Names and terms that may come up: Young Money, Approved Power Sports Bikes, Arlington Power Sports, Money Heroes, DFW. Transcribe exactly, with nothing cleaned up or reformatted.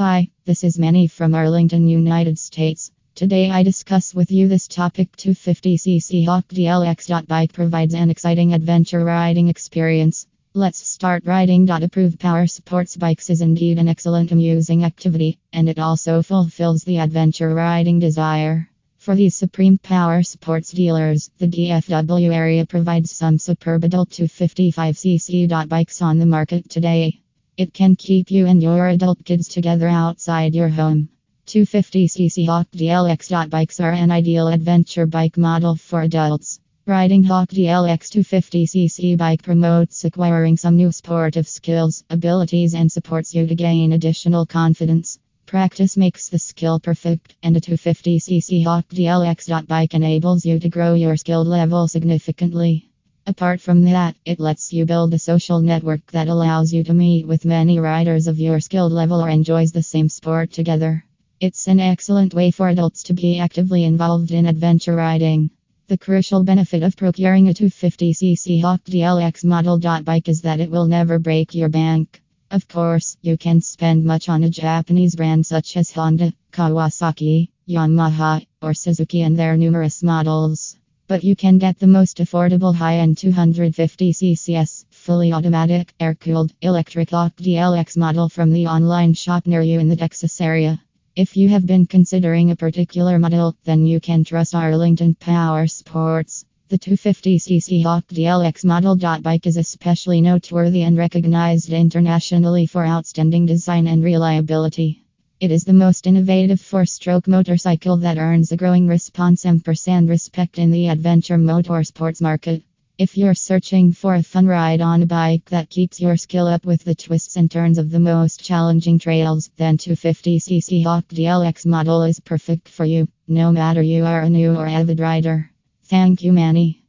Hi, this is Manny from Arlington, United States. Today I discuss with you this topic. Two fifty c c Hawk D L X bike provides an exciting adventure riding experience. Let's start riding. Approved Power Sports Bikes is indeed an excellent amusing activity, and it also fulfills the adventure riding desire. For these supreme power sports dealers, the D F W area provides some superb adult two fifty-five c c bikes on the market today. It can keep you and your adult kids together outside your home. two fifty c c Hawk D L X bikes are an ideal adventure bike model for adults. Riding Hawk D L X two fifty c c bike promotes acquiring some new sportive skills, abilities, and supports you to gain additional confidence. Practice makes the skill perfect, and a two fifty c c Hawk D L X bike enables you to grow your skill level significantly. Apart from that, it lets you build a social network that allows you to meet with many riders of your skill level or enjoys the same sport together. It's an excellent way for adults to be actively involved in adventure riding. The crucial benefit of procuring a two fifty c c Hawk D L X model bike is that it will never break your bank. Of course, you can spend much on a Japanese brand such as Honda, Kawasaki, Yamaha, or Suzuki and their numerous models. But you can get the most affordable high-end two fifty c c s, fully automatic, air-cooled, electric Hawk D L X model from the online shop near you in the Texas area. If you have been considering a particular model, then you can trust Arlington Power Sports. The two fifty c c Hawk D L X model bike is especially noteworthy and recognized internationally for outstanding design and reliability. It is the most innovative four-stroke motorcycle that earns a growing response and respect in the adventure motorsports market. If you're searching for a fun ride on a bike that keeps your skill up with the twists and turns of the most challenging trails, then two fifty c c Hawk D L X model is perfect for you, no matter you are a new or avid rider. Thank you, Manny.